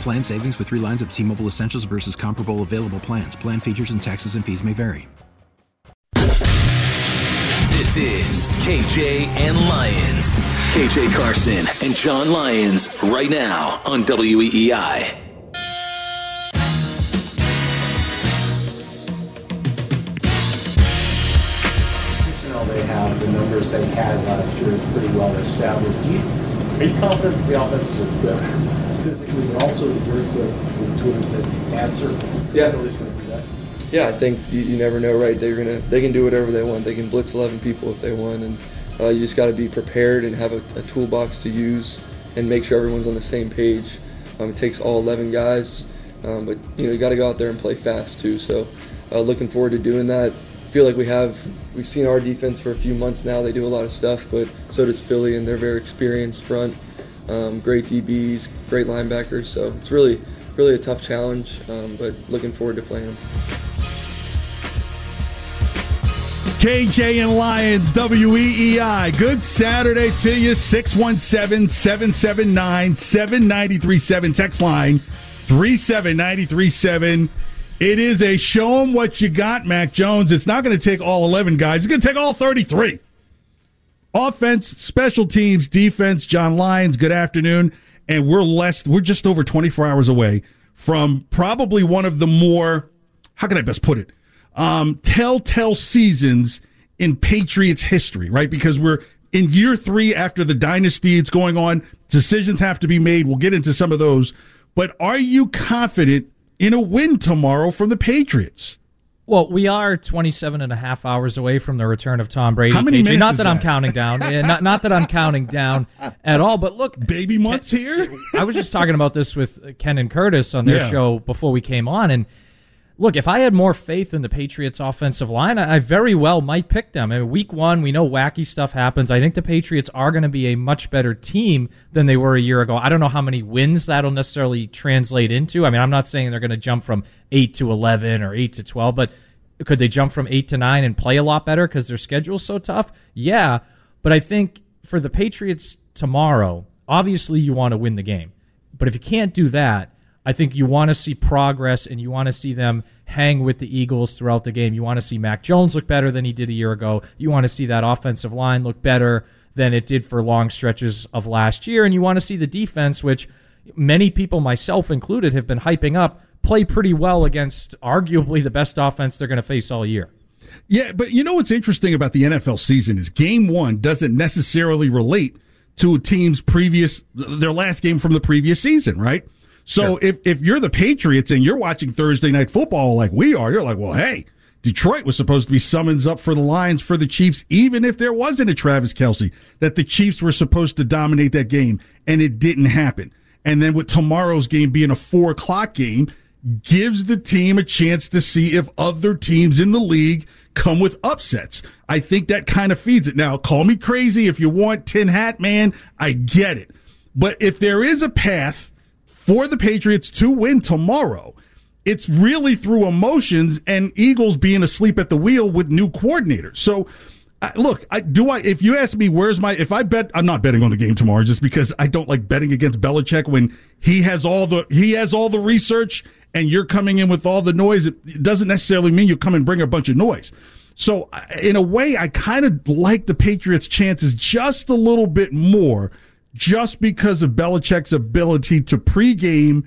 Plan savings with 3 lines of T-Mobile Essentials versus comparable available plans. Plan features and taxes and fees may vary. This is KJ and Lyons. KJ Carson and John Lyons right now on WEEI. They have the numbers they had last year is pretty well established. Are you confident the offense is better? Physically, but also to work with tools that answer. Yeah, I think you never know, right? They can do whatever they want. They can blitz 11 people if they want, and you just got to be prepared and have a toolbox to use and make sure everyone's on the same page. It takes all 11 guys, but you got to go out there and play fast too. So, looking forward to doing that. Feel like we've seen our defense for a few months now. They do a lot of stuff, but so does Philly, and they're very experienced front. Great DBs, great linebackers, so it's really a tough challenge, but looking forward to playing them. KJ and Lyons, WEEI. Good Saturday to you. 617-779-7937. Text line 37937. It is a show 'em what you got, Mac Jones. It's not going to take all 11 guys. It's going to take all 33. Offense, special teams, defense. John Lyons, good afternoon. And we're just over 24 hours away from probably one of the more, how can I best put it, telltale seasons in Patriots history, right? Because we're in year 3 after the dynasty. It's going on. Decisions have to be made. We'll get into some of those. But are you confident in a win tomorrow from the Patriots? Well, we are 27 and a half hours away from the return of Tom Brady. How many minutes is that? I'm counting down. Not that I'm counting down at all. But look, baby months here. I was just talking about this with Ken and Curtis on their show before we came on. And look, if I had more faith in the Patriots' offensive line, I very well might pick them. I mean, week 1, we know wacky stuff happens. I think the Patriots are going to be a much better team than they were a year ago. I don't know how many wins that'll necessarily translate into. I mean, I'm not saying they're going to jump from 8 to 11 or 8 to 12, but could they jump from 8 to 9 and play a lot better because their schedule's so tough? Yeah, but I think for the Patriots tomorrow, obviously you want to win the game. But if you can't do that, I think you want to see progress, and you want to see them hang with the Eagles throughout the game. You want to see Mac Jones look better than he did a year ago. You want to see that offensive line look better than it did for long stretches of last year. And you want to see the defense, which many people, myself included, have been hyping up, play pretty well against arguably the best offense they're going to face all year. Yeah, but you know what's interesting about the NFL season is game 1 doesn't necessarily relate to a team's their last game from the previous season, right? So if you're the Patriots and you're watching Thursday Night Football like we are, you're like, well, hey, Detroit was supposed to be summons up for the Lions for the Chiefs, even if there wasn't a Travis Kelce, that the Chiefs were supposed to dominate that game, and it didn't happen. And then with tomorrow's game being a 4:00 game, gives the team a chance to see if other teams in the league come with upsets. I think that kind of feeds it. Now, call me crazy if you want, tin hat man, I get it. But if there is a path for the Patriots to win tomorrow, it's really through emotions and Eagles being asleep at the wheel with new coordinators. So, look, if you ask me, I'm not betting on the game tomorrow just because I don't like betting against Belichick when he has all the research and you're coming in with all the noise. It doesn't necessarily mean you come and bring a bunch of noise. So, in a way, I kind of like the Patriots' chances just a little bit more just because of Belichick's ability to pregame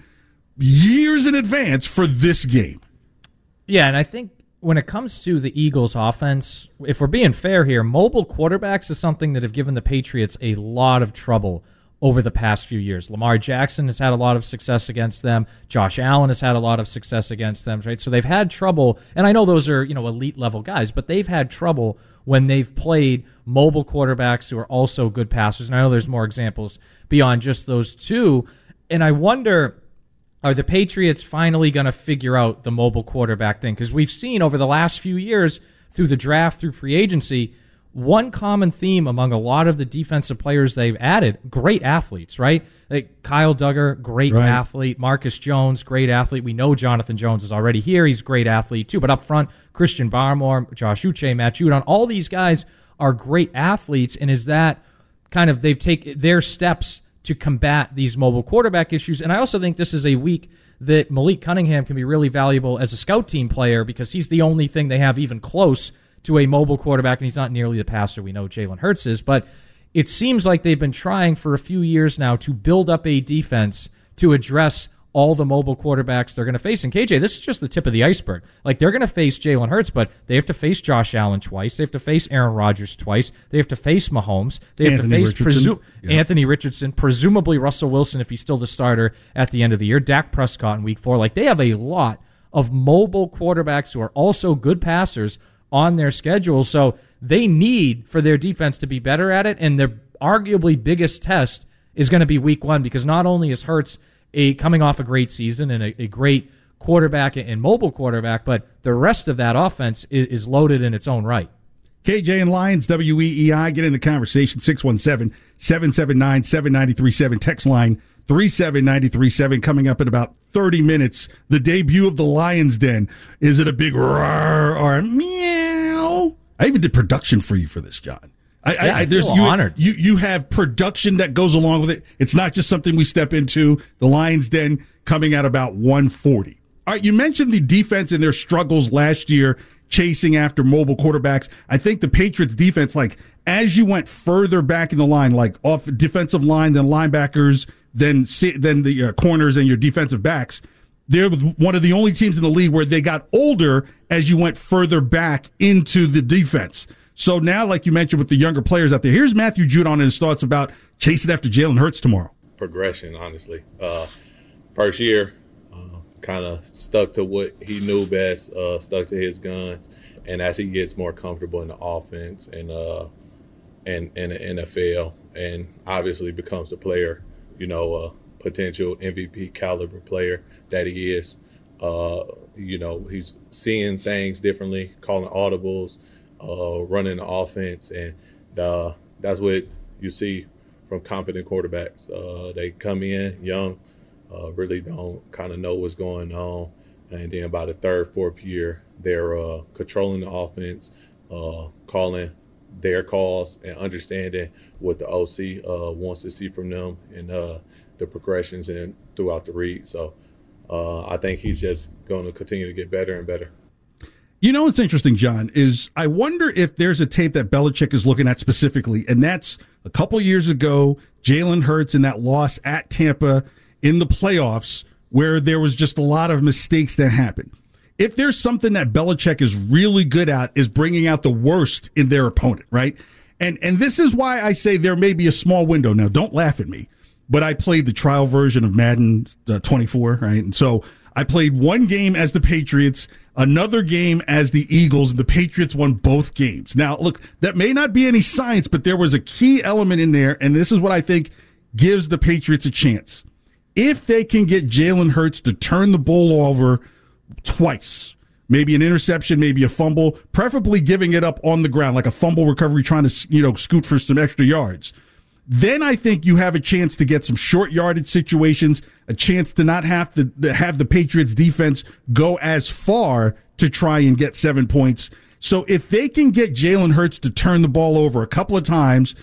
years in advance for this game. Yeah, and I think when it comes to the Eagles' offense, if we're being fair here, mobile quarterbacks is something that have given the Patriots a lot of trouble over the past few years. Lamar Jackson has had a lot of success against them. Josh Allen has had a lot of success against them, right? So they've had trouble, and I know those are, you know, elite-level guys, but they've had trouble when they've played mobile quarterbacks who are also good passers. And I know there's more examples beyond just those two. And I wonder, are the Patriots finally going to figure out the mobile quarterback thing? Because we've seen over the last few years, through the draft, through free agency, one common theme among a lot of the defensive players they've added, great athletes, right? Like Kyle Duggar, great athlete. Marcus Jones, great athlete. We know Jonathan Jones is already here. He's a great athlete too. But up front, Christian Barmore, Josh Uche, Matt Judon, all these guys are great athletes. And is that kind of, they've taken their steps to combat these mobile quarterback issues. And I also think this is a week that Malik Cunningham can be really valuable as a scout team player because he's the only thing they have even close to a mobile quarterback, and he's not nearly the passer we know Jalen Hurts is. But it seems like they've been trying for a few years now to build up a defense to address all the mobile quarterbacks they're going to face. And, KJ, this is just the tip of the iceberg. Like, they're going to face Jalen Hurts, but they have to face Josh Allen twice. They have to face Aaron Rodgers twice. They have to face Mahomes. They have Anthony Richardson, presumably Russell Wilson if he's still the starter at the end of the year, Dak Prescott in Week 4. Like, they have a lot of mobile quarterbacks who are also good passers on their schedule. So they need for their defense to be better at it, and their arguably biggest test is going to be Week 1 because not only is Hurts coming off a great season and a great quarterback and mobile quarterback, but the rest of that offense is loaded in its own right. KJ and Lyons, WEEI, get in the conversation, 617-779-7937, text line 37937. Coming up in about 30 minutes, the debut of the Lyons' Den. Is it a big roar or a meow? I even did production for you for this, John. I feel honored. You have production that goes along with it. It's not just something we step into. The Lyons' Den coming at about 1:40. All right, you mentioned the defense and their struggles last year chasing after mobile quarterbacks. I think the Patriots' defense, like as you went further back in the line, like off the defensive line, then linebackers, then the corners and your defensive backs, they're one of the only teams in the league where they got older as you went further back into the defense. So now, like you mentioned, with the younger players out there, here's Matthew Judon and his thoughts about chasing after Jalen Hurts tomorrow. Progression, honestly. First year, kind of stuck to what he knew best, stuck to his guns. And as he gets more comfortable in the offense and the NFL, and obviously becomes the player, you know, potential MVP caliber player that he is, you know, he's seeing things differently, calling audibles, running the offense, and that's what you see from confident quarterbacks. They come in young, really don't kind of know what's going on, and then by the third, fourth year, they're controlling the offense, calling their calls, and understanding what the OC wants to see from them, and the progressions and throughout the read. So I think he's just going to continue to get better and better. You know what's interesting, John, is I wonder if there's a tape that Belichick is looking at specifically, and that's a couple years ago, Jalen Hurts in that loss at Tampa in the playoffs where there was just a lot of mistakes that happened. If there's something that Belichick is really good at, is bringing out the worst in their opponent, right? And this is why I say there may be a small window. Now, don't laugh at me, but I played the trial version of Madden 24, right? And so I played one game as the Patriots, another game as the Eagles, and the Patriots won both games. Now, look, that may not be any science, but there was a key element in there, and this is what I think gives the Patriots a chance. If they can get Jalen Hurts to turn the ball over twice, maybe an interception, maybe a fumble, preferably giving it up on the ground, like a fumble recovery, trying to, you know, scoot for some extra yards, then I think you have a chance to get some short yardage situations, a chance to not have to have the Patriots defense go as far to try and get 7 points. So if they can get Jalen Hurts to turn the ball over a couple of times,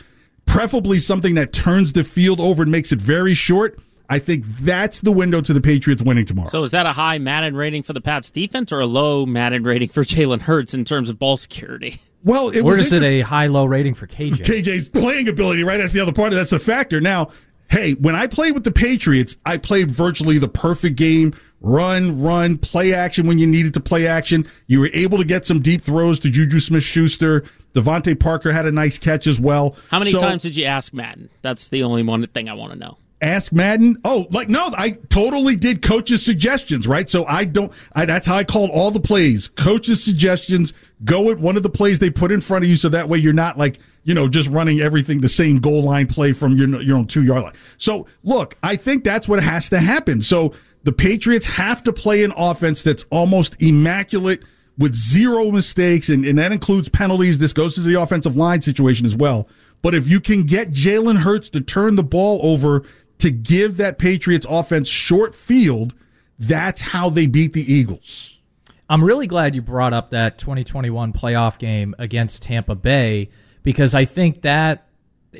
preferably something that turns the field over and makes it very short, I think that's the window to the Patriots winning tomorrow. So is that a high Madden rating for the Pats defense or a low Madden rating for Jalen Hurts in terms of ball security? Well, it was it a high-low rating for KJ? KJ's playing ability, right? That's the other part of that's a factor. Now, hey, when I played with the Patriots, I played virtually the perfect game. Run, play action when you needed to play action. You were able to get some deep throws to Juju Smith-Schuster. Devontae Parker had a nice catch as well. How many times did you ask Madden? That's the only one thing I want to know. Ask Madden? Oh, no, I totally did coaches' suggestions, right? So that's how I called all the plays. Coaches' suggestions, go at one of the plays they put in front of you so that way you're not like, just running everything, the same goal line play from your own 2-yard line. So, look, I think that's what has to happen. So, the Patriots have to play an offense that's almost immaculate with zero mistakes, and that includes penalties. This goes to the offensive line situation as well. But if you can get Jalen Hurts to turn the ball over to give that Patriots offense short field, that's how they beat the Eagles. I'm really glad you brought up that 2021 playoff game against Tampa Bay, because I think that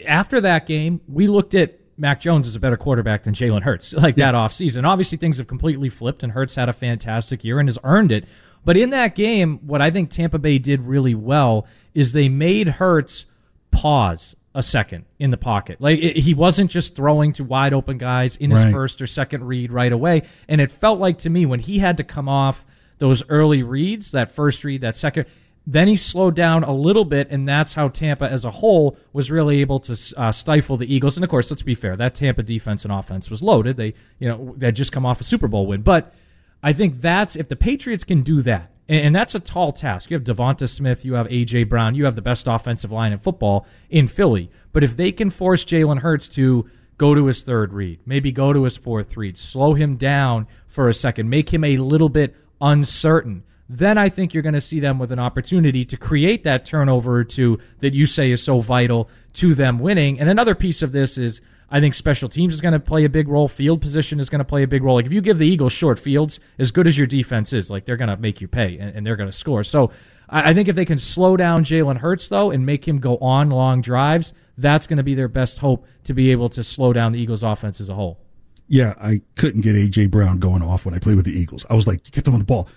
after that game, we looked at Mac Jones is a better quarterback than Jalen Hurts that offseason. Obviously, things have completely flipped, and Hurts had a fantastic year and has earned it. But in that game, what I think Tampa Bay did really well is they made Hurts pause a second in the pocket. He wasn't just throwing to wide open guys in his first or second read right away. And it felt like to me when he had to come off those early reads, that first read, that second, then he slowed down a little bit, and that's how Tampa as a whole was really able to stifle the Eagles. And of course, let's be fair, that Tampa defense and offense was loaded. They, they had just come off a Super Bowl win. But I think that's, if the Patriots can do that, and that's a tall task. You have Devonta Smith, you have A.J. Brown, you have the best offensive line in football in Philly. But if they can force Jalen Hurts to go to his third read, maybe go to his fourth read, slow him down for a second, make him a little bit uncertain, then I think you're going to see them with an opportunity to create that turnover or two that you say is so vital to them winning. And another piece of this is, I think special teams is going to play a big role. Field position is going to play a big role. If you give the Eagles short fields, as good as your defense is, they're going to make you pay, and they're going to score. So I think if they can slow down Jalen Hurts, though, and make him go on long drives, that's going to be their best hope to be able to slow down the Eagles' offense as a whole. Yeah, I couldn't get A.J. Brown going off when I played with the Eagles. I was like, get them on the ball.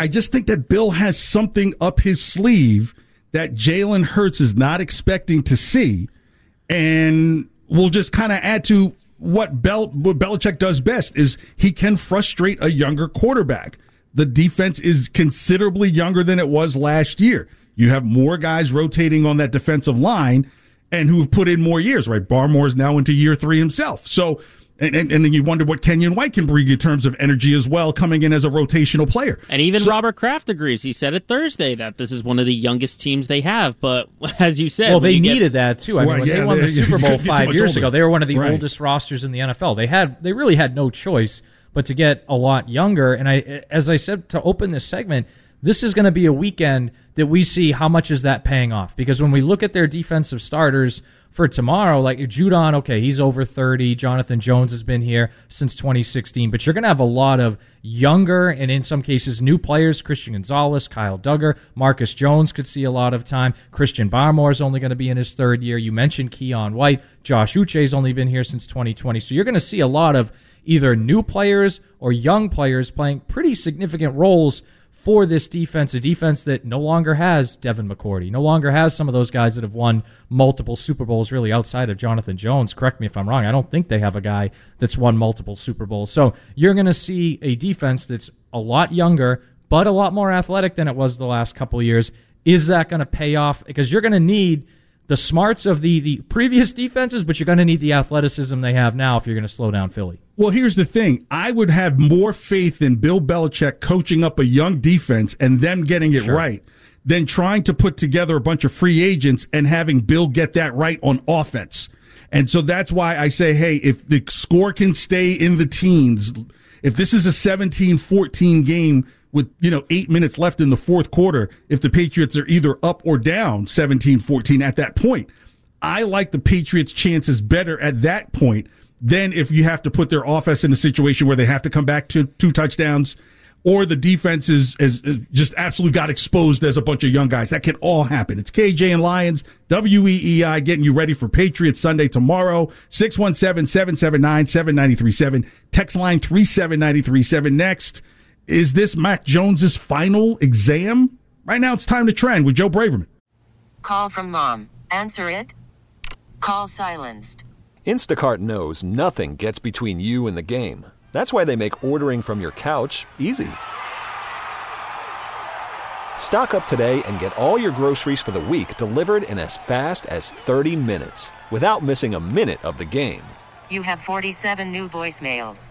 I just think that Bill has something up his sleeve that Jalen Hurts is not expecting to see, and will just kind of add to what Belichick does best is he can frustrate a younger quarterback. The defense is considerably younger than it was last year. You have more guys rotating on that defensive line and who have put in more years, right? Barmore is now into year 3 himself. So, and then you wonder what Keon White can bring in terms of energy as well, coming in as a rotational player. And even Robert Kraft agrees. He said it Thursday that this is one of the youngest teams they have. But as you said, they needed that too. I mean, when they won the Super Bowl 5 years ago, they were one of the oldest rosters in the NFL. They really had no choice but to get a lot younger. And as I said to open this segment, this is going to be a weekend that we see how much is that paying off, because when we look at their defensive starters for tomorrow, like Judon, okay, he's over 30. Jonathan Jones has been here since 2016. But you're going to have a lot of younger and, in some cases, new players. Christian Gonzalez, Kyle Duggar, Marcus Jones could see a lot of time. Christian Barmore is only going to be in his third year. You mentioned Keon White. Josh Uche has only been here since 2020. So you're going to see a lot of either new players or young players playing pretty significant roles for this defense, a defense that no longer has Devin McCourty, no longer has some of those guys that have won multiple Super Bowls, really outside of Jonathan Jones. Correct me if I'm wrong. I don't think they have a guy that's won multiple Super Bowls. So you're going to see a defense that's a lot younger, but a lot more athletic than it was the last couple of years. Is that going to pay off? Because you're going to need the smarts of the previous defenses, but you're going to need the athleticism they have now if you're going to slow down Philly. Well, here's the thing. I would have more faith in Bill Belichick coaching up a young defense and them getting it right than trying to put together a bunch of free agents and having Bill get that right on offense. And so that's why I say, hey, if the score can stay in the teens, if this is a 17-14 game with 8 minutes left in the fourth quarter, if the Patriots are either up or down 17-14 at that point, I like the Patriots' chances better at that point than if you have to put their offense in a situation where they have to come back to 2 touchdowns or the defense is just absolutely got exposed as a bunch of young guys. That can all happen. It's KJ and Lyons, WEEI, getting you ready for Patriots Sunday tomorrow, 617-779-7937. Text line 37937. Next, is this Mac Jones' final exam? Right now it's Time to Trend with Joe Braverman. Call from mom. Answer it. Call silenced. Instacart knows nothing gets between you and the game. That's why they make ordering from your couch easy. Stock up today and get all your groceries for the week delivered in as fast as 30 minutes without missing a minute of the game. You have 47 new voicemails.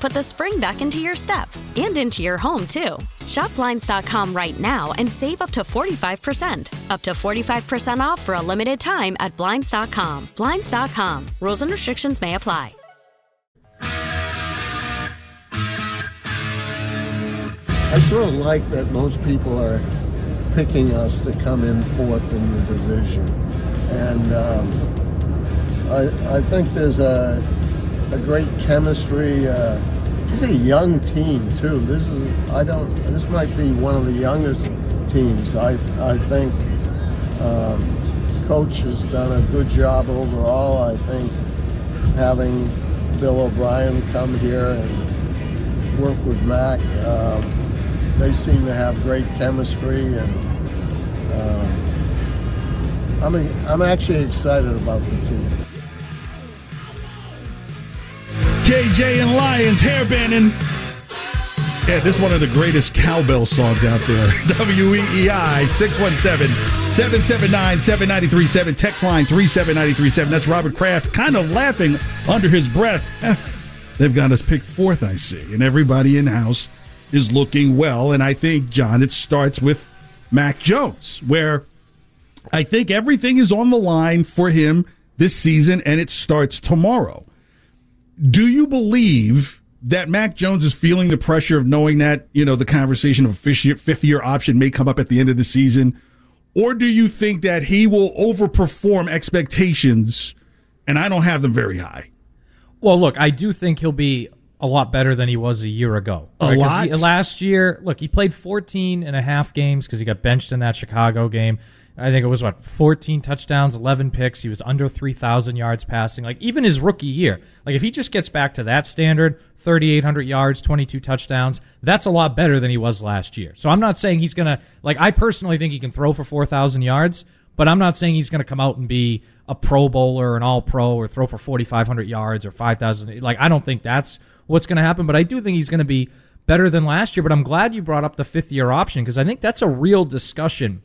put the spring back into your step. And into your home, too. Shop Blinds.com right now and save up to 45%. Up to 45% off for a limited time at Blinds.com. Blinds.com. Rules and restrictions may apply. I sort of like that most people are picking us to come in 4th in the division. And I think there's a great chemistry. It's a young team too. This might be one of the youngest teams. I think coach has done a good job overall. I think having Bill O'Brien come here and work with Mac, they seem to have great chemistry, and I'm actually excited about the team. KJ and Lyons, hairbanning. Yeah, this is one of the greatest cowbell songs out there. WEEI, 617-779-7937. Text line 37937. That's Robert Kraft kind of laughing under his breath. They've got us picked 4th, I see, and everybody in-house is looking well. And I think, John, it starts with Mac Jones, where I think everything is on the line for him this season, and it starts tomorrow. Do you believe that Mac Jones is feeling the pressure of knowing that, you know, the conversation of a 5th-year option may come up at the end of the season? Or do you think that he will overperform expectations, and I don't have them very high? Well, look, I do think he'll be a lot better than he was a year ago. Right? Last year, look, he played 14 and a half games because he got benched in that Chicago game. I think it was, 14 touchdowns, 11 picks. He was under 3,000 yards passing. Even his rookie year, if he just gets back to that standard, 3,800 yards, 22 touchdowns, that's a lot better than he was last year. So I'm not saying he's going to, I personally think he can throw for 4,000 yards, but I'm not saying he's going to come out and be a Pro Bowler or an All-Pro or throw for 4,500 yards or 5,000. I don't think that's what's going to happen, but I do think he's going to be better than last year. But I'm glad you brought up the 5th-year option, because I think that's a real discussion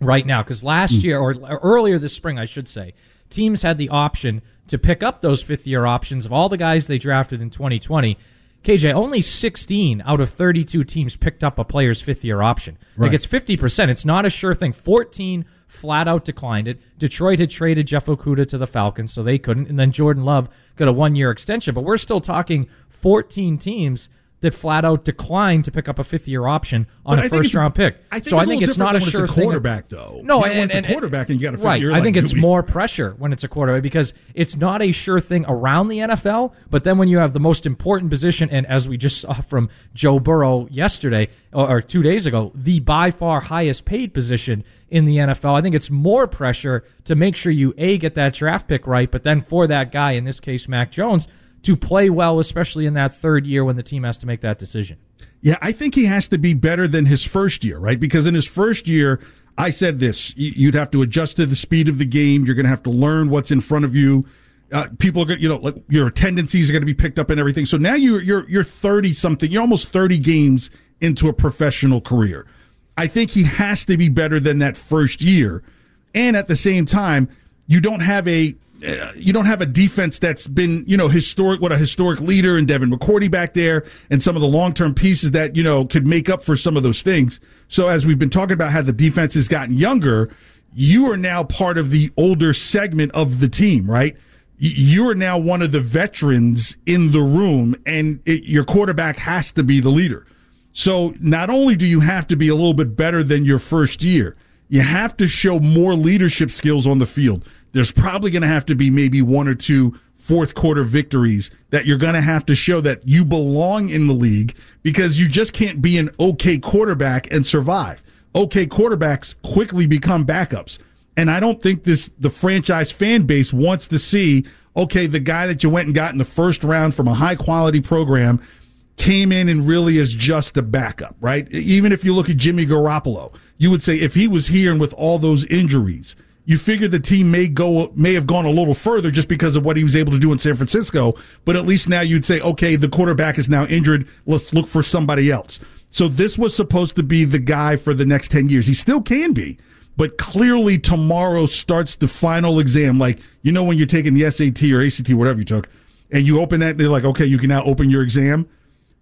right now, because last year, or earlier this spring, I should say, teams had the option to pick up those 5th-year options of all the guys they drafted in 2020. KJ, only 16 out of 32 teams picked up a player's 5th-year option. Right. It's 50%. It's not a sure thing. 14 flat-out declined it. Detroit had traded Jeff Okuda to the Falcons, so they couldn't. And then Jordan Love got a 1-year extension. But we're still talking 14 teams that flat out declined to pick up a fifth-year option on a first-round pick. I think it's not a sure thing. Quarterback, though. No, it's a quarterback, and you got to figure. Right, I think it's more pressure when it's a quarterback because it's not a sure thing around the NFL. But then when you have the most important position, and as we just saw from Joe Burrow yesterday or 2 days ago, the by far highest-paid position in the NFL, I think it's more pressure to make sure you get that draft pick right, but then for that guy, in this case, Mac Jones, to play well, especially in that third year when the team has to make that decision. Yeah, I think he has to be better than his first year, right? Because in his first year, I said this, you'd have to adjust to the speed of the game. You're going to have to learn what's in front of you. People are going to, like your tendencies are going to be picked up and everything. So now you're 30-something. You're almost 30 games into a professional career. I think he has to be better than that first year. And at the same time, you don't have a defense that's been, historic, what a historic leader in Devin McCourty back there and some of the long-term pieces that, could make up for some of those things. So as we've been talking about how the defense has gotten younger, you are now part of the older segment of the team, right? You are now one of the veterans in the room, and your quarterback has to be the leader. So not only do you have to be a little bit better than your first year, you have to show more leadership skills on the field. There's probably going to have to be maybe one or two fourth-quarter victories that you're going to have to show that you belong in the league, because you just can't be an okay quarterback and survive. Okay quarterbacks quickly become backups. And I don't think the franchise fan base wants to see, okay, the guy that you went and got in the first round from a high-quality program came in and really is just a backup, right? Even if you look at Jimmy Garoppolo, you would say if he was here and with all those injuries, you figure the team may have gone a little further just because of what he was able to do in San Francisco, but at least now you'd say, okay, the quarterback is now injured. Let's look for somebody else. So this was supposed to be the guy for the next 10 years. He still can be, but clearly tomorrow starts the final exam. Like, when you're taking the SAT or ACT, whatever you took, and you open that, they're like, okay, you can now open your exam.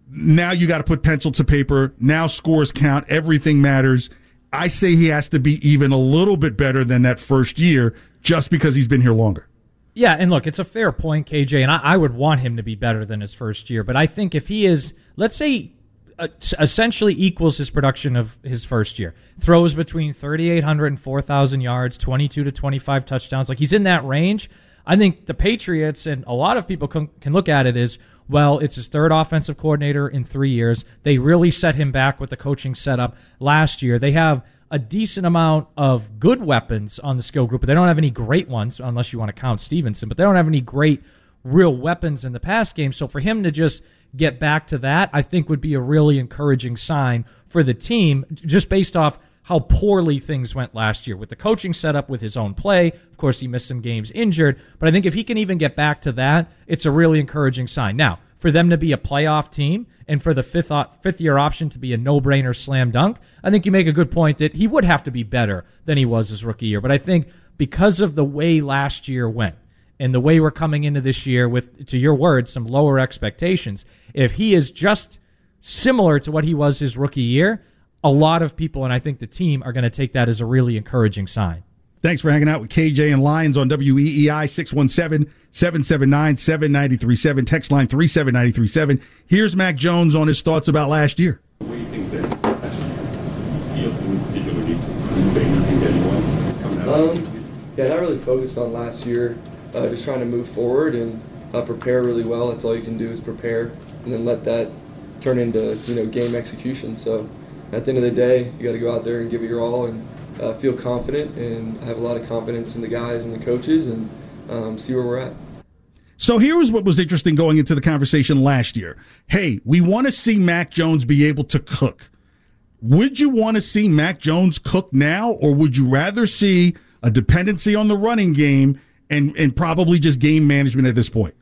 Now you got to put pencil to paper. Now scores count. Everything matters. I say he has to be even a little bit better than that first year just because he's been here longer. Yeah, and look, it's a fair point, KJ, and I would want him to be better than his first year. But I think if he is, let's say, essentially equals his production of his first year, throws between 3,800 and 4,000 yards, 22 to 25 touchdowns, like he's in that range, I think the Patriots, and a lot of people can look at it as, well, it's his third offensive coordinator in 3 years. They really set him back with the coaching setup last year. They have a decent amount of good weapons on the skill group, but they don't have any great ones, unless you want to count Stevenson, but they don't have any great real weapons in the pass game. So for him to just get back to that, I think would be a really encouraging sign for the team, just based off how poorly things went last year with the coaching setup, with his own play. Of course, he missed some games injured, but I think if he can even get back to that, it's a really encouraging sign. Now, for them to be a playoff team and for the fifth-year option to be a no-brainer slam dunk, I think you make a good point that he would have to be better than he was his rookie year. But I think because of the way last year went and the way we're coming into this year with, to your words, some lower expectations, if he is just similar to what he was his rookie year, a lot of people, and I think the team, are going to take that as a really encouraging sign. Thanks for hanging out with KJ and Lyons on WEEI 617-779-7937. Text line 37937. Here's Mac Jones on his thoughts about last year. What do you think that last year particularly did not really focused on last year. Just trying to move forward and prepare really well. That's all you can do is prepare and then let that turn into game execution. So at the end of the day, you got to go out there and give it your all and feel confident. And I have a lot of confidence in the guys and the coaches and see where we're at. So here was what was interesting going into the conversation last year. Hey, we want to see Mac Jones be able to cook. Would you want to see Mac Jones cook now, or would you rather see a dependency on the running game and probably just game management at this point?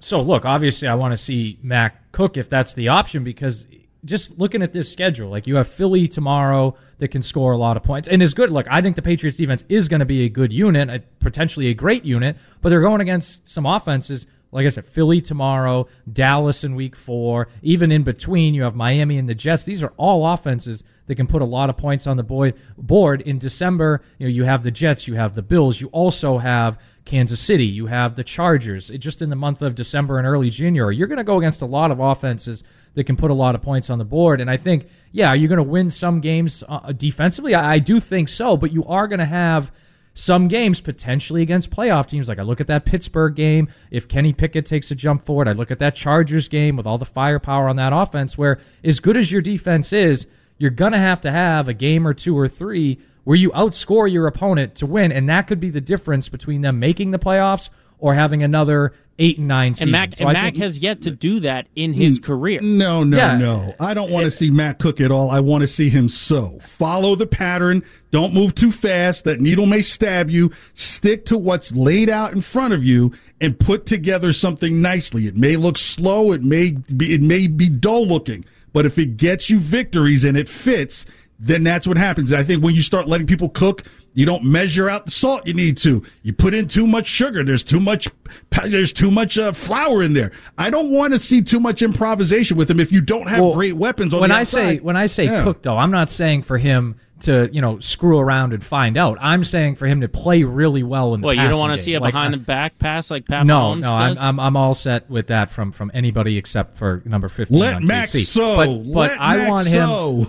So, look, obviously I want to see Mac cook if that's the option, because – just looking at this schedule, like you have Philly tomorrow that can score a lot of points and is good. Look, I think the Patriots defense is going to be a good unit, potentially a great unit, but they're going against some offenses. Like I said, Philly tomorrow, Dallas in week 4, even in between you have Miami and the Jets. These are all offenses that can put a lot of points on the board. In December, you have the Jets, you have the Bills, you also have Kansas City, you have the Chargers. Just in the month of December and early January, you're going to go against a lot of offenses that can put a lot of points on the board. And I think, yeah, you're going to win some games defensively. I do think so, but you are going to have some games potentially against playoff teams. Like I look at that Pittsburgh game. If Kenny Pickett takes a jump forward, I look at that Chargers game with all the firepower on that offense where as good as your defense is, you're going to have a game or two or three where you outscore your opponent to win, and that could be the difference between them making the playoffs or having another 8 and 9 season. And Mac has yet to do that in his career. No. I don't want to see Mac cook at all. I want to see him sow. Follow the pattern. Don't move too fast. That needle may stab you. Stick to what's laid out in front of you and put together something nicely. It may look slow. It may be dull looking. But if it gets you victories and it fits, then that's what happens. I think when you start letting people cook, you don't measure out the salt you need to. You put in too much sugar. There's too much flour in there. I don't want to see too much improvisation with him if you don't have great weapons on the outside. When I say cook, though, I'm not saying for him to screw around and find out. I'm saying for him to play really well in the passing game. You don't want to see a behind-the-back pass like Pat Mahomes does? No, I'm all set with that from anybody except for number 15 on KC. Let Mac sow.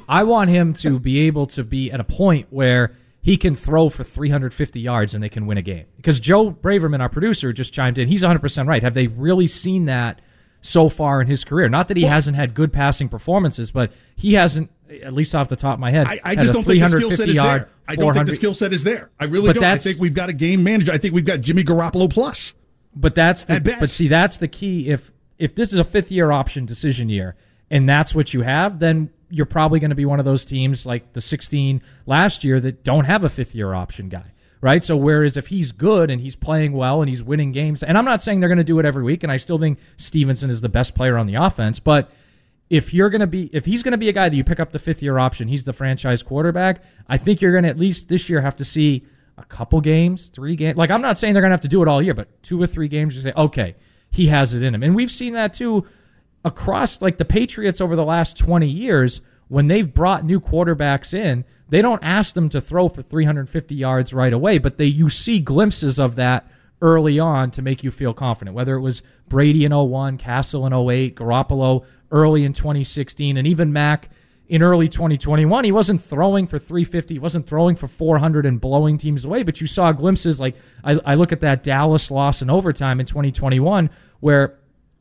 I want him to be able to be at a point where he can throw for 350 yards and they can win a game. Because Joe Braverman, our producer, just chimed in. He's 100% right. Have they really seen that so far in his career? Not that he hasn't had good passing performances, but he hasn't, at least off the top of my head, I just don't think the skill set is there. I don't think the skill set is there. I really don't. I think we've got a game manager. I think we've got Jimmy Garoppolo plus. But that's the key. If this is a fifth-year option decision year and that's what you have, then you're probably going to be one of those teams like the 16 last year that don't have a fifth-year option guy, right? So whereas if he's good and he's playing well and he's winning games, and I'm not saying they're going to do it every week, and I still think Stevenson is the best player on the offense, but if he's going to be a guy that you pick up the fifth-year option, he's the franchise quarterback, I think you're going to at least this year have to see a couple games, 3 games. Like, I'm not saying they're going to have to do it all year, but 2 or 3 games, you say, okay, he has it in him. And we've seen that, too, across like the Patriots over the last 20 years, when they've brought new quarterbacks in, they don't ask them to throw for 350 yards right away, but you see glimpses of that early on to make you feel confident, whether it was Brady in 2001, Castle in 2008, Garoppolo early in 2016, and even Mac in early 2021. He wasn't throwing for 350, he wasn't throwing for 400 and blowing teams away, but you saw glimpses like I look at that Dallas loss in overtime in 2021 where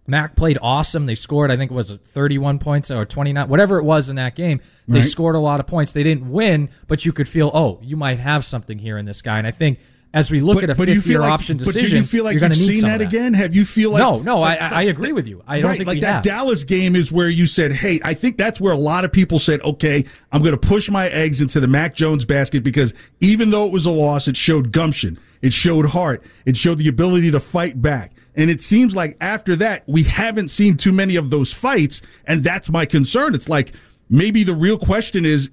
Mac played awesome. They scored, I think it was 31 points or 29, whatever it was in that game. They scored a lot of points. They didn't win, but you could feel, you might have something here in this guy. And I think as we look at a fifth-year option decision, but do you feel like you've seen that again? Have you feel like no? I agree with you. I don't think like that Dallas game is where you said, "Hey, I think that's where a lot of people said, okay, I'm going to push my eggs into the Mac Jones basket because even though it was a loss, it showed gumption, it showed heart, it showed the ability to fight back." And it seems like after that, we haven't seen too many of those fights, and that's my concern. It's like maybe the real question is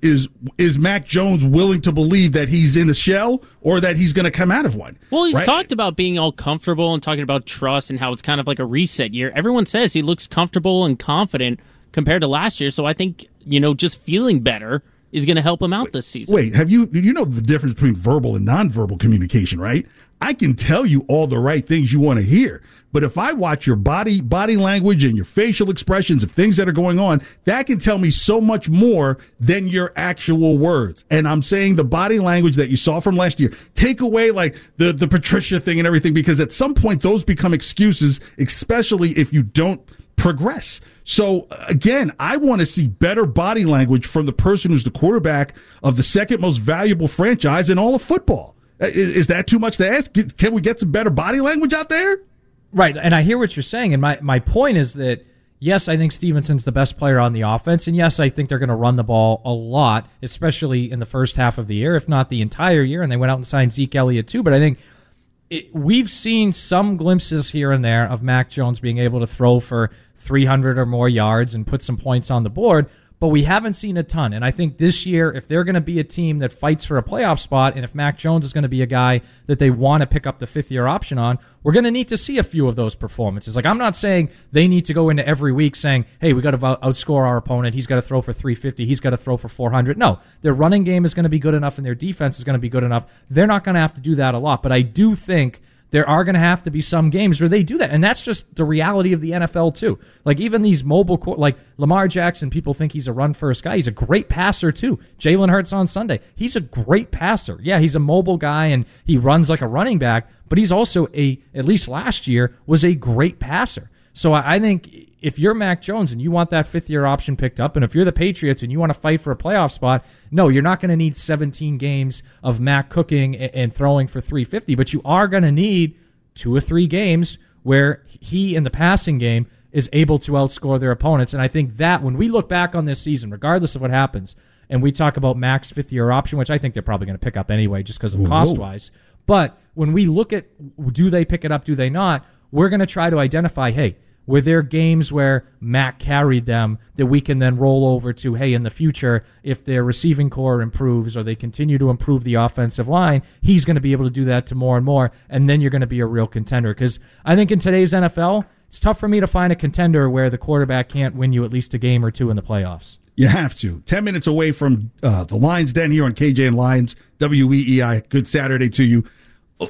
Mac Jones willing to believe that he's in a shell or that he's going to come out of one? Well, he's talked about being all comfortable and talking about trust and how it's kind of like a reset year. Everyone says he looks comfortable and confident compared to last year, so I think, just feeling better is going to help him out this season. Wait, have you know the difference between verbal and nonverbal communication, right? I can tell you all the right things you want to hear, but if I watch your body language and your facial expressions of things that are going on, that can tell me so much more than your actual words. And I'm saying the body language that you saw from last year, take away like the Patricia thing and everything, because at some point those become excuses, especially if you don't progress. So again, I want to see better body language from the person who's the quarterback of the second most valuable franchise in all of football. Is that too much to ask? Can we get some better body language out there? Right, and I hear what you're saying, and my point is that, yes, I think Stevenson's the best player on the offense, and yes, I think they're going to run the ball a lot, especially in the first half of the year, if not the entire year, and they went out and signed Zeke Elliott too, but I think we've seen some glimpses here and there of Mac Jones being able to throw for 300 or more yards and put some points on the board, but we haven't seen a ton. And I think this year, if they're going to be a team that fights for a playoff spot, and if Mac Jones is going to be a guy that they want to pick up the fifth-year option on, we're going to need to see a few of those performances. Like, I'm not saying they need to go into every week saying, hey, we got to outscore our opponent. He's got to throw for 350. He's got to throw for 400. No, their running game is going to be good enough, and their defense is going to be good enough. They're not going to have to do that a lot. But I do think there are going to have to be some games where they do that. And that's just the reality of the NFL, too. Like, even these mobile, like Lamar Jackson, people think he's a run-first guy. He's a great passer, too. Jalen Hurts on Sunday, he's a great passer. Yeah, he's a mobile guy, and he runs like a running back, but he's also, at least last year, was a great passer. So I think if you're Mac Jones and you want that fifth-year option picked up, and if you're the Patriots and you want to fight for a playoff spot, no, you're not going to need 17 games of Mac cooking and throwing for 350, but you are going to need 2 or 3 games where he, in the passing game, is able to outscore their opponents. And I think that when we look back on this season, regardless of what happens, and we talk about Mac's fifth-year option, which I think they're probably going to pick up anyway just because of cost-wise, but when we look at do they pick it up, do they not, we're going to try to identify, hey, were there games where Mac carried them that we can then roll over to, hey, in the future, if their receiving core improves or they continue to improve the offensive line, he's going to be able to do that to more and more, and then you're going to be a real contender. Because I think in today's NFL, it's tough for me to find a contender where the quarterback can't win you at least a game or two in the playoffs. You have to. 10 minutes away from the Lyons' Den here on KJ and Lyons, WEEI. Good Saturday to you.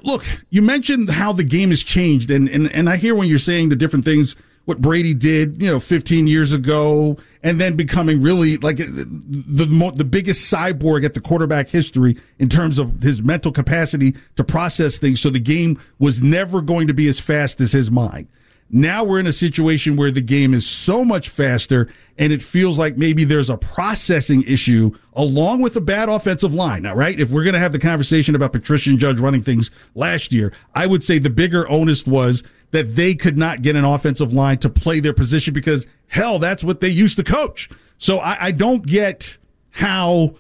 Look, you mentioned how the game has changed, and I hear when you're saying the different things, what Brady did, 15 years ago, and then becoming really like the biggest cyborg at the quarterback history in terms of his mental capacity to process things, so the game was never going to be as fast as his mind. Now we're in a situation where the game is so much faster, and it feels like maybe there's a processing issue along with a bad offensive line. Now, right? If we're going to have the conversation about Patricia and Judge running things last year, I would say the bigger onus was that they could not get an offensive line to play their position because, hell, that's what they used to coach. So I don't get how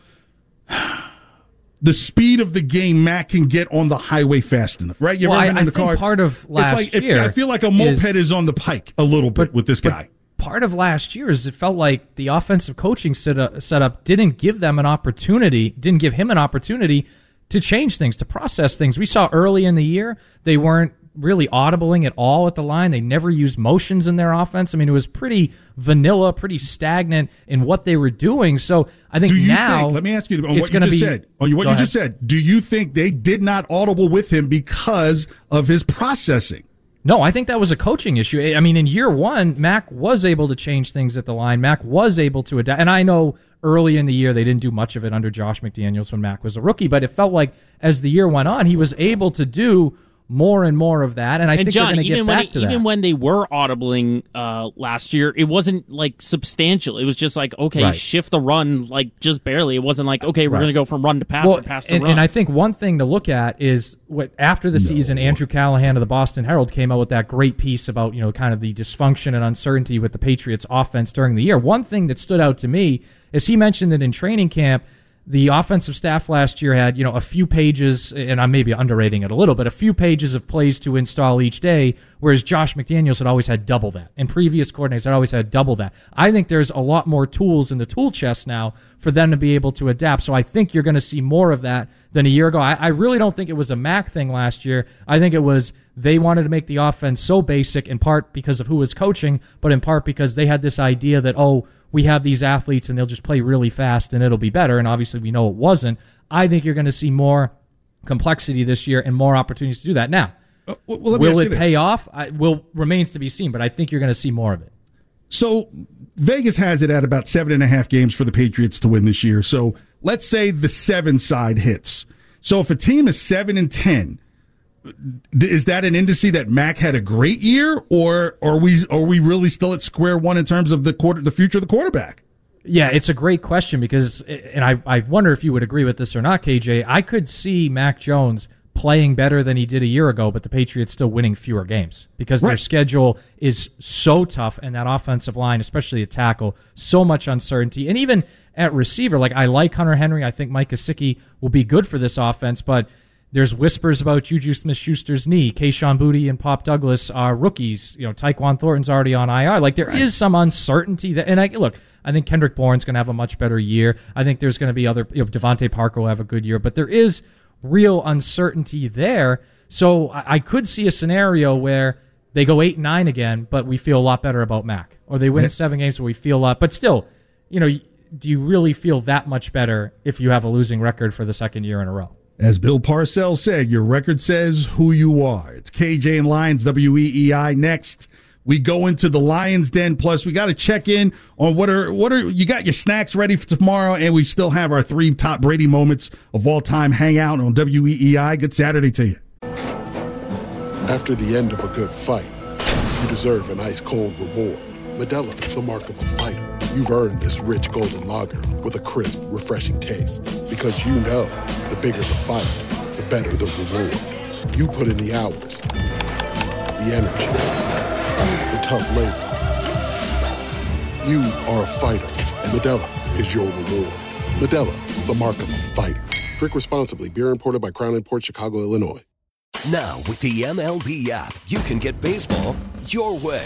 the speed of the game Mac can get on the highway fast enough, right? You ever been in the car? Part of last year, I feel like a moped is on the pike a little bit with this guy. Part of last year is it felt like the offensive coaching setup didn't give him an opportunity to change things, to process things. We saw early in the year they weren't really audibling at all at the line. They never used motions in their offense. I mean, it was pretty vanilla, pretty stagnant in what they were doing. So I think let me ask you on what you just said. On what you just said, do you think they did not audible with him because of his processing? No, I think that was a coaching issue. I mean, in year one, Mac was able to change things at the line. Mac was able to adapt. And I know early in the year, they didn't do much of it under Josh McDaniels when Mac was a rookie, but it felt like as the year went on, he was able to do more and more of that, and I think they're going to get back to that. Even when they were audibling last year, it wasn't like substantial. It was just like, okay, shift the run like just barely. It wasn't like, okay, we're going to go from run to pass or pass to run. And I think one thing to look at is what after the season, Andrew Callahan of the Boston Herald came out with that great piece about kind of the dysfunction and uncertainty with the Patriots' offense during the year. One thing that stood out to me is he mentioned that in training camp, the offensive staff last year had, a few pages, and I may be underrating it a little, but a few pages of plays to install each day, whereas Josh McDaniels had always had double that, and previous coordinators had always had double that. I think there's a lot more tools in the tool chest now for them to be able to adapt, so I think you're going to see more of that than a year ago. I really don't think it was a Mac thing last year. I think it was they wanted to make the offense so basic, in part because of who was coaching, but in part because they had this idea that, we have these athletes and they'll just play really fast and it'll be better. And obviously we know it wasn't. I think you're going to see more complexity this year and more opportunities to do that. Now, will it pay off? Remains to be seen, but I think you're going to see more of it. So Vegas has it at about 7.5 games for the Patriots to win this year. So let's say the 7 side hits. So if a team is 7-10, is that an indice that Mac had a great year, or are we really still at square one in terms of the future of the quarterback? Yeah, it's a great question because, and I wonder if you would agree with this or not, KJ, I could see Mac Jones playing better than he did a year ago, but the Patriots still winning fewer games because their schedule is so tough, and that offensive line, especially at tackle, so much uncertainty. And even at receiver, like I like Hunter Henry. I think Mike Gesicki will be good for this offense, but there's whispers about Juju Smith-Schuster's knee. Kayshon Boutte and Pop Douglas are rookies. Tyquan Thornton's already on IR. Like, there is some uncertainty. I think Kendrick Bourne's going to have a much better year. I think there's going to be other Devontae Parker will have a good year. But there is real uncertainty there. So I could see a scenario where they go 8-9 again, but we feel a lot better about Mac. Or they win 7 games, but we feel a lot. But still, do you really feel that much better if you have a losing record for the second year in a row? As Bill Parcells said, your record says who you are. It's KJ and Lyons, WEEI. Next, we go into the Lions Den. Plus, we got to check in on what are you got your snacks ready for tomorrow, and we still have our three top Brady moments of all time hangout on WEEI. Good Saturday to you. After the end of a good fight, you deserve an ice-cold reward. Modelo is the mark of a fighter. You've earned this rich golden lager with a crisp, refreshing taste. Because you know, the bigger the fight, the better the reward. You put in the hours, the energy, the tough labor. You are a fighter, and Modelo is your reward. Modelo, the mark of a fighter. Drink responsibly. Beer imported by Crown Imports, Chicago, Illinois. Now with the MLB app, you can get baseball your way.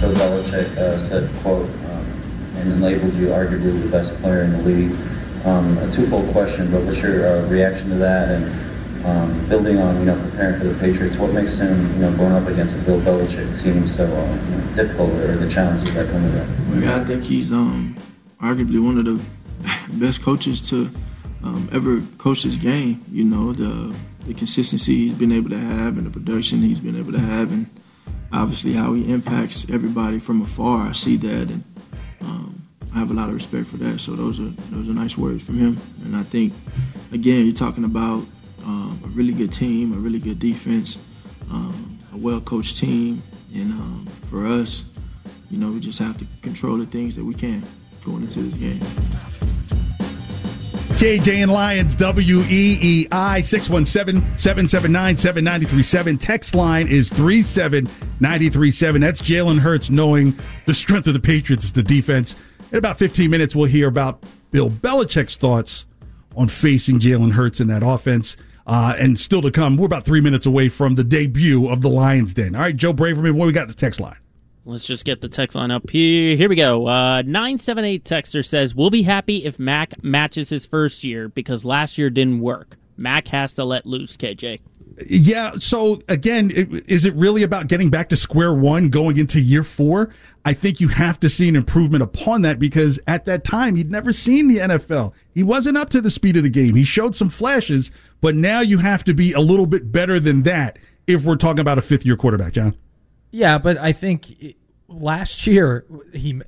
Bill Belichick said, quote, and then labeled you arguably the best player in the league. A twofold question, but what's your reaction to that? And building on, preparing for the Patriots, what makes him, going up against a Bill Belichick team so difficult, or the challenges that come with that? Well, I think he's arguably one of the best coaches to ever coach this game. The consistency he's been able to have and the production he's been able to have, and obviously how he impacts everybody from afar. I see that, and I have a lot of respect for that. So those are nice words from him. And I think, again, you're talking about a really good team, a really good defense, a well-coached team. And for us, we just have to control the things that we can going into this game. KJ and Lyons, WEEI, 617-779-7937. Text line is 37937. That's Jalen Hurts knowing the strength of the Patriots, the defense. In about 15 minutes, we'll hear about Bill Belichick's thoughts on facing Jalen Hurts in that offense. And still to come, we're about 3 minutes away from the debut of the Lions Den. All right, Joe Braverman, what we got in the text line? Let's just get the text line up here. Here we go. 978 texter says, we'll be happy if Mac matches his first year because last year didn't work. Mac has to let loose, KJ. Yeah, so again, is it really about getting back to square one going into year four? I think you have to see an improvement upon that because at that time, he'd never seen the NFL. He wasn't up to the speed of the game. He showed some flashes, but now you have to be a little bit better than that if we're talking about a fifth-year quarterback, John. Yeah, but I think last year, he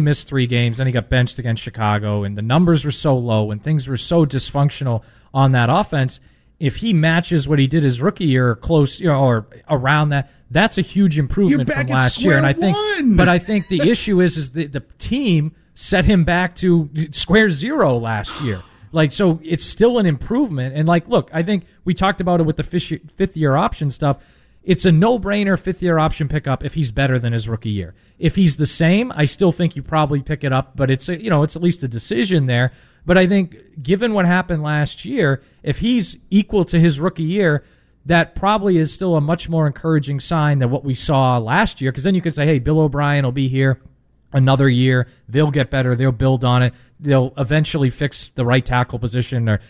missed three games, then he got benched against Chicago, and the numbers were so low, and things were so dysfunctional on that offense. If he matches what he did his rookie year, close, or around that, that's a huge improvement from last year. And I think, but I think the issue is the team set him back to square zero last year. Like, so it's still an improvement. And like, look, I think we talked about it with the fifth year option stuff. It's a no-brainer fifth-year option pickup if he's better than his rookie year. If he's the same, I still think you probably pick it up, but it's it's at least a decision there. But I think given what happened last year, if he's equal to his rookie year, that probably is still a much more encouraging sign than what we saw last year, because then you could say, hey, Bill O'Brien will be here another year. They'll get better. They'll build on it. They'll eventually fix the right tackle position or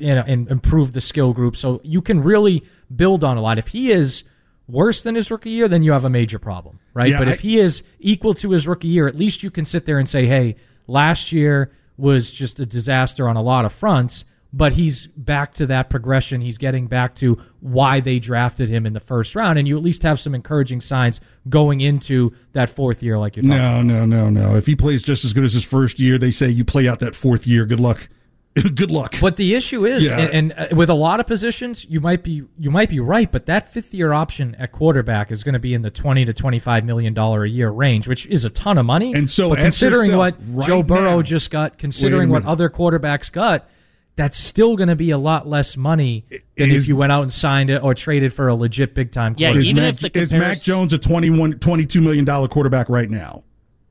and improve the skill group. So you can really build on a lot. If he is worse than his rookie year, then you have a major problem, right? Yeah, but if he is equal to his rookie year, at least you can sit there and say, hey, last year was just a disaster on a lot of fronts, but he's back to that progression. He's getting back to why they drafted him in the first round, and you at least have some encouraging signs going into that fourth year like you're talking about. No. If he plays just as good as his first year, they say you play out that fourth year. Good luck. Good luck. But the issue is, and with a lot of positions, you might be right, but that fifth-year option at quarterback is going to be in the $20 to $25 million a year range, which is a ton of money. And so, but considering what Joe Burrow just got, considering what other quarterbacks got, that's still going to be a lot less money than if you went out and signed it or traded for a legit big-time quarterback. Yeah, even if the comparison is Mac Jones a $22 million quarterback right now?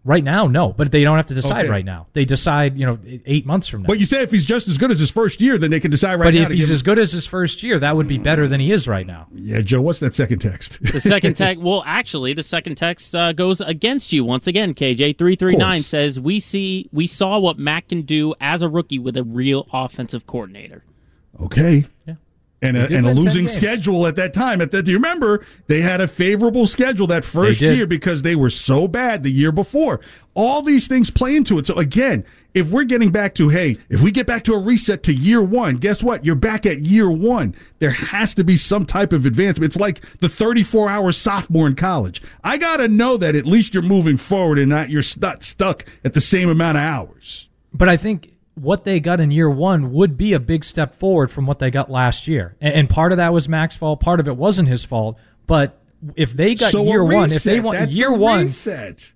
Right now, no. But they don't have to decide right now. They decide, 8 months from now. But you say if he's just as good as his first year, then they can decide right now. But if he's as good as his first year, that would be better than he is right now. Yeah, Joe, what's that second text? The second text, well, actually, the second text goes against you once again, KJ. 339 says, we saw what Mac can do as a rookie with a real offensive coordinator. Okay. Yeah. And a losing schedule at that time. Do you remember they had a favorable schedule that first year because they were so bad the year before? All these things play into it. So, again, if we're getting back to, hey, if we get back to a reset to year one, guess what? You're back at year one. There has to be some type of advancement. It's like the 34-hour sophomore in college. I got to know that at least you're moving forward and not you're stuck at the same amount of hours. But I think what they got in year one would be a big step forward from what they got last year. And part of that was Mac's fault. Part of it wasn't his fault. But if they got year one, if they want year one,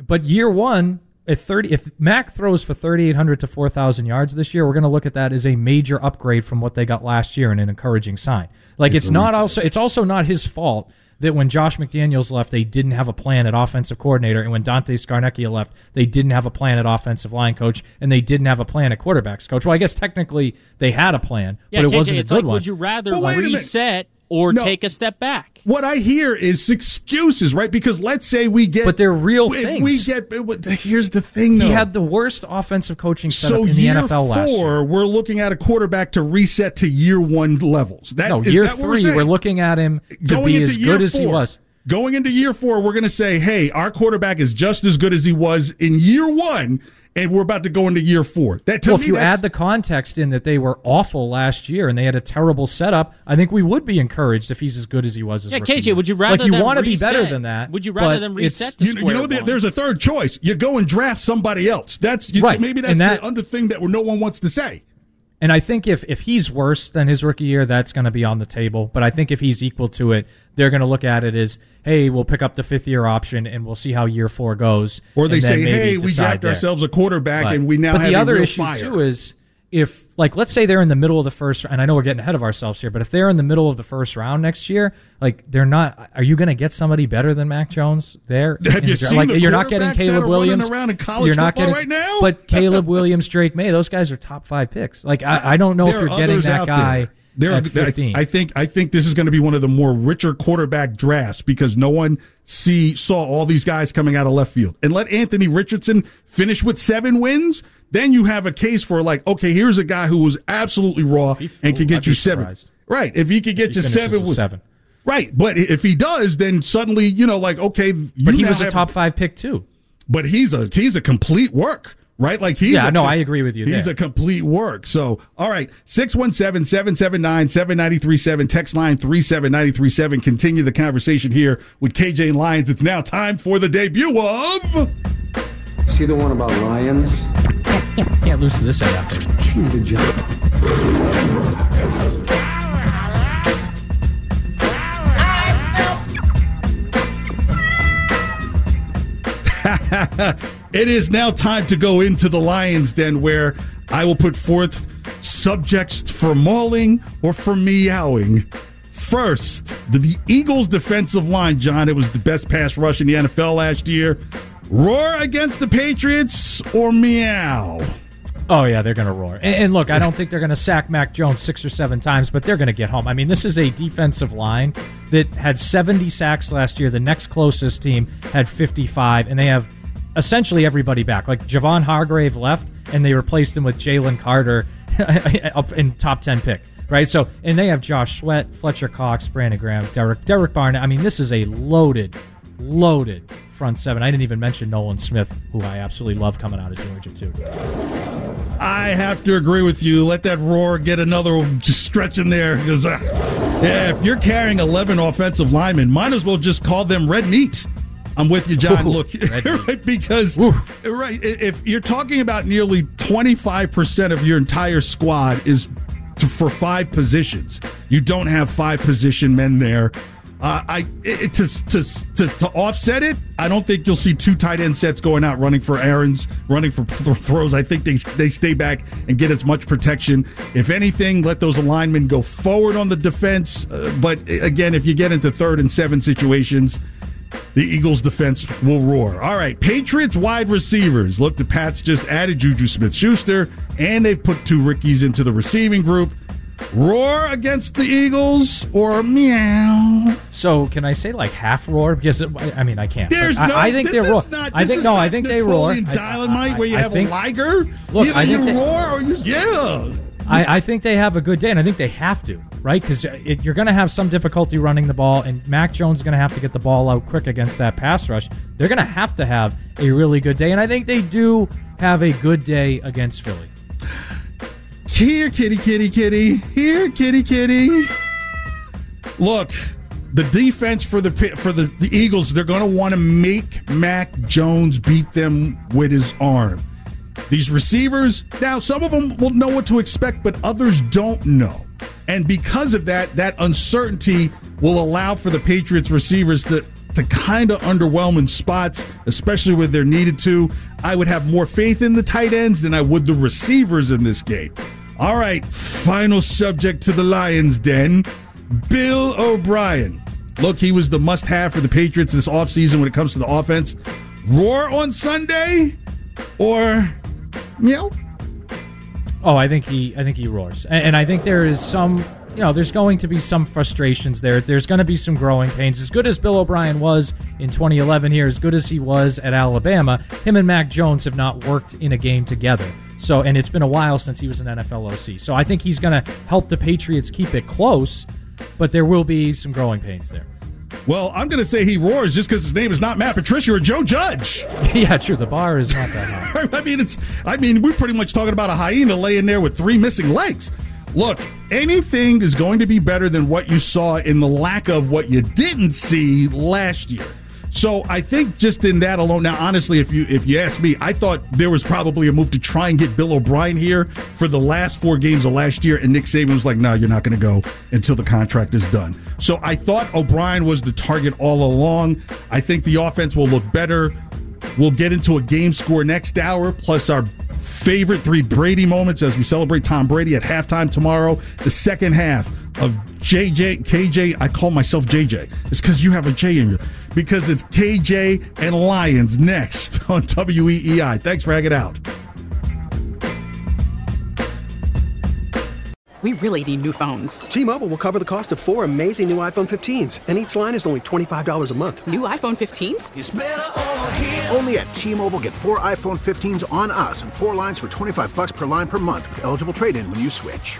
but year one, if Mac throws for 3,800 to 4,000 yards this year, we're going to look at that as a major upgrade from what they got last year and an encouraging sign. Like it's also not his fault that when Josh McDaniels left, they didn't have a plan at offensive coordinator, and when Dante Scarnecchia left, they didn't have a plan at offensive line coach, and they didn't have a plan at quarterbacks coach. Well, I guess technically they had a plan, but it wasn't a good one. Would you rather reset or take a step back? What I hear is excuses, right? Because let's say we get... But they're real things. Here's the thing, though. He had the worst offensive coaching setup in the NFL last year. So year 4, we're looking at a quarterback to reset to year one levels. Year three, we're looking at him to be as good as he was. Going into year 4, we're going to say, hey, our quarterback is just as good as he was in year 1, and we're about to go into year 4. If you add the context in that they were awful last year and they had a terrible setup, I think we would be encouraged if he's as good as he was. Yeah, KJ, would you rather reset to square one? There's a third choice. You go and draft somebody else. Right. Maybe that's the other thing that no one wants to say. And I think if he's worse than his rookie year, that's going to be on the table. But I think if he's equal to it, they're going to look at it as, hey, we'll pick up the fifth-year option, and we'll see how year 4 goes. Or they say, hey, we drafted ourselves a quarterback, and we now have a real fire. But the other issue, too, is if, let's say they're in the middle of the first round. And I know we're getting ahead of ourselves here, but if they're in the middle of the first round next year, they're not – are you going to get somebody better than Mac Jones there? Have you seen the quarterbacks you're not getting Caleb Williams around in college football right now? But Caleb Williams, Drake May, those guys are top 5 picks. I don't know if you're getting that guy – I think this is going to be one of the more richer quarterback drafts because no one saw all these guys coming out of left field. And let Anthony Richardson finish with 7 wins, then you have a case for here's a guy who was absolutely raw and could get you 7. Surprised. Right, if he could get you 7 with 7. Right, but if he does, then suddenly but he was a top 5 pick too. But he's a complete work. Right? I agree with you there. He's a complete work. So, all right, 617-779-7937, text line 37937. Continue the conversation here with KJ and Lyons. It's now time for the debut of... See the one about Lyons? Can't lose to this head after. King of the jump. It is now time to go into the Lions' Den where I will put forth subjects for mauling or for meowing. First, the Eagles' defensive line, John. It was the best pass rush in the NFL last year. Roar against the Patriots or meow? Oh, yeah, they're going to roar. And look, I don't think they're going to sack Mac Jones 6 or 7 times, but they're going to get home. I mean, this is a defensive line that had 70 sacks last year. The next closest team had 55, and they have essentially everybody back. Like Javon Hargrave left, and they replaced him with Jalen Carter up in top 10 pick, right? So, and they have Josh Sweat, Fletcher Cox, Brandon Graham, Derek Barnett. I mean, this is a loaded front 7. I didn't even mention Nolan Smith, who I absolutely love coming out of Georgia, too. I have to agree with you. Let that roar get another stretch in there. Because, if you're carrying 11 offensive linemen, might as well just call them red meat. I'm with you, John. Ooh, look, right, because right, if you're talking about nearly 25% of your entire squad is for 5 positions, you don't have 5 position men there. To offset it, I don't think you'll see 2 tight end sets going out running for errands, running for throws. I think they stay back and get as much protection. If anything, let those linemen go forward on the defense. But again, if you get into 3rd and 7 situations, the Eagles' defense will roar. All right, Patriots wide receivers. Look, the Pats just added Juju Smith-Schuster, and they've put two rookies into the receiving group. Roar against the Eagles or meow? So can I say like half roar? Because I can't. I think they roar. I think they roar. Dynamite, where you have a Liger. Look, either you roar or you yeah. I think they have a good day, and I think they have to, right? Because you're going to have some difficulty running the ball, and Mac Jones is going to have to get the ball out quick against that pass rush. They're going to have a really good day, and I think they do have a good day against Philly. Here, kitty, kitty, kitty. Here, kitty, kitty. Look, the defense for the Eagles, they're going to want to make Mac Jones beat them with his arm. These receivers, now some of them will know what to expect, but others don't know. And because of that, that uncertainty will allow for the Patriots receivers to kind of underwhelm in spots, especially when they're needed to. I would have more faith in the tight ends than I would the receivers in this game. All right, final subject to the Lions' Den, Bill O'Brien. Look, he was the must-have for the Patriots this offseason when it comes to the offense. Roar on Sunday or... meow? Oh, I think he roars, and I think there is some, there's going to be some frustrations there. There's going to be some growing pains. As good as Bill O'Brien was in 2011 here, as good as he was at Alabama, him and Mac Jones have not worked in a game together. So, and it's been a while since he was an NFL OC. So I think he's going to help the Patriots keep it close, but there will be some growing pains there. Well, I'm going to say he roars just because his name is not Matt Patricia or Joe Judge. Yeah, true. The bar is not that high. I mean, we're pretty much talking about a hyena laying there with three missing legs. Look, anything is going to be better than what you saw in the lack of what you didn't see last year. So I think just in that alone, now, honestly, if you ask me, I thought there was probably a move to try and get Bill O'Brien here for the last four games of last year, and Nick Saban was like, no, you're not going to go until the contract is done. So I thought O'Brien was the target all along. I think the offense will look better. We'll get into a game score next hour, plus our favorite three Brady moments as we celebrate Tom Brady at halftime tomorrow. The second half of KJ, I call myself JJ. It's because you have a J in you. Because it's KJ and Lyons next on WEEI. Thanks for hanging out. We really need new phones. T-Mobile will cover the cost of four amazing new iPhone 15s, and each line is only $25 a month. New iPhone 15s? It's better over here. Only at T-Mobile, get four iPhone 15s on us and four lines for $25 per line per month with eligible trade-in when you switch.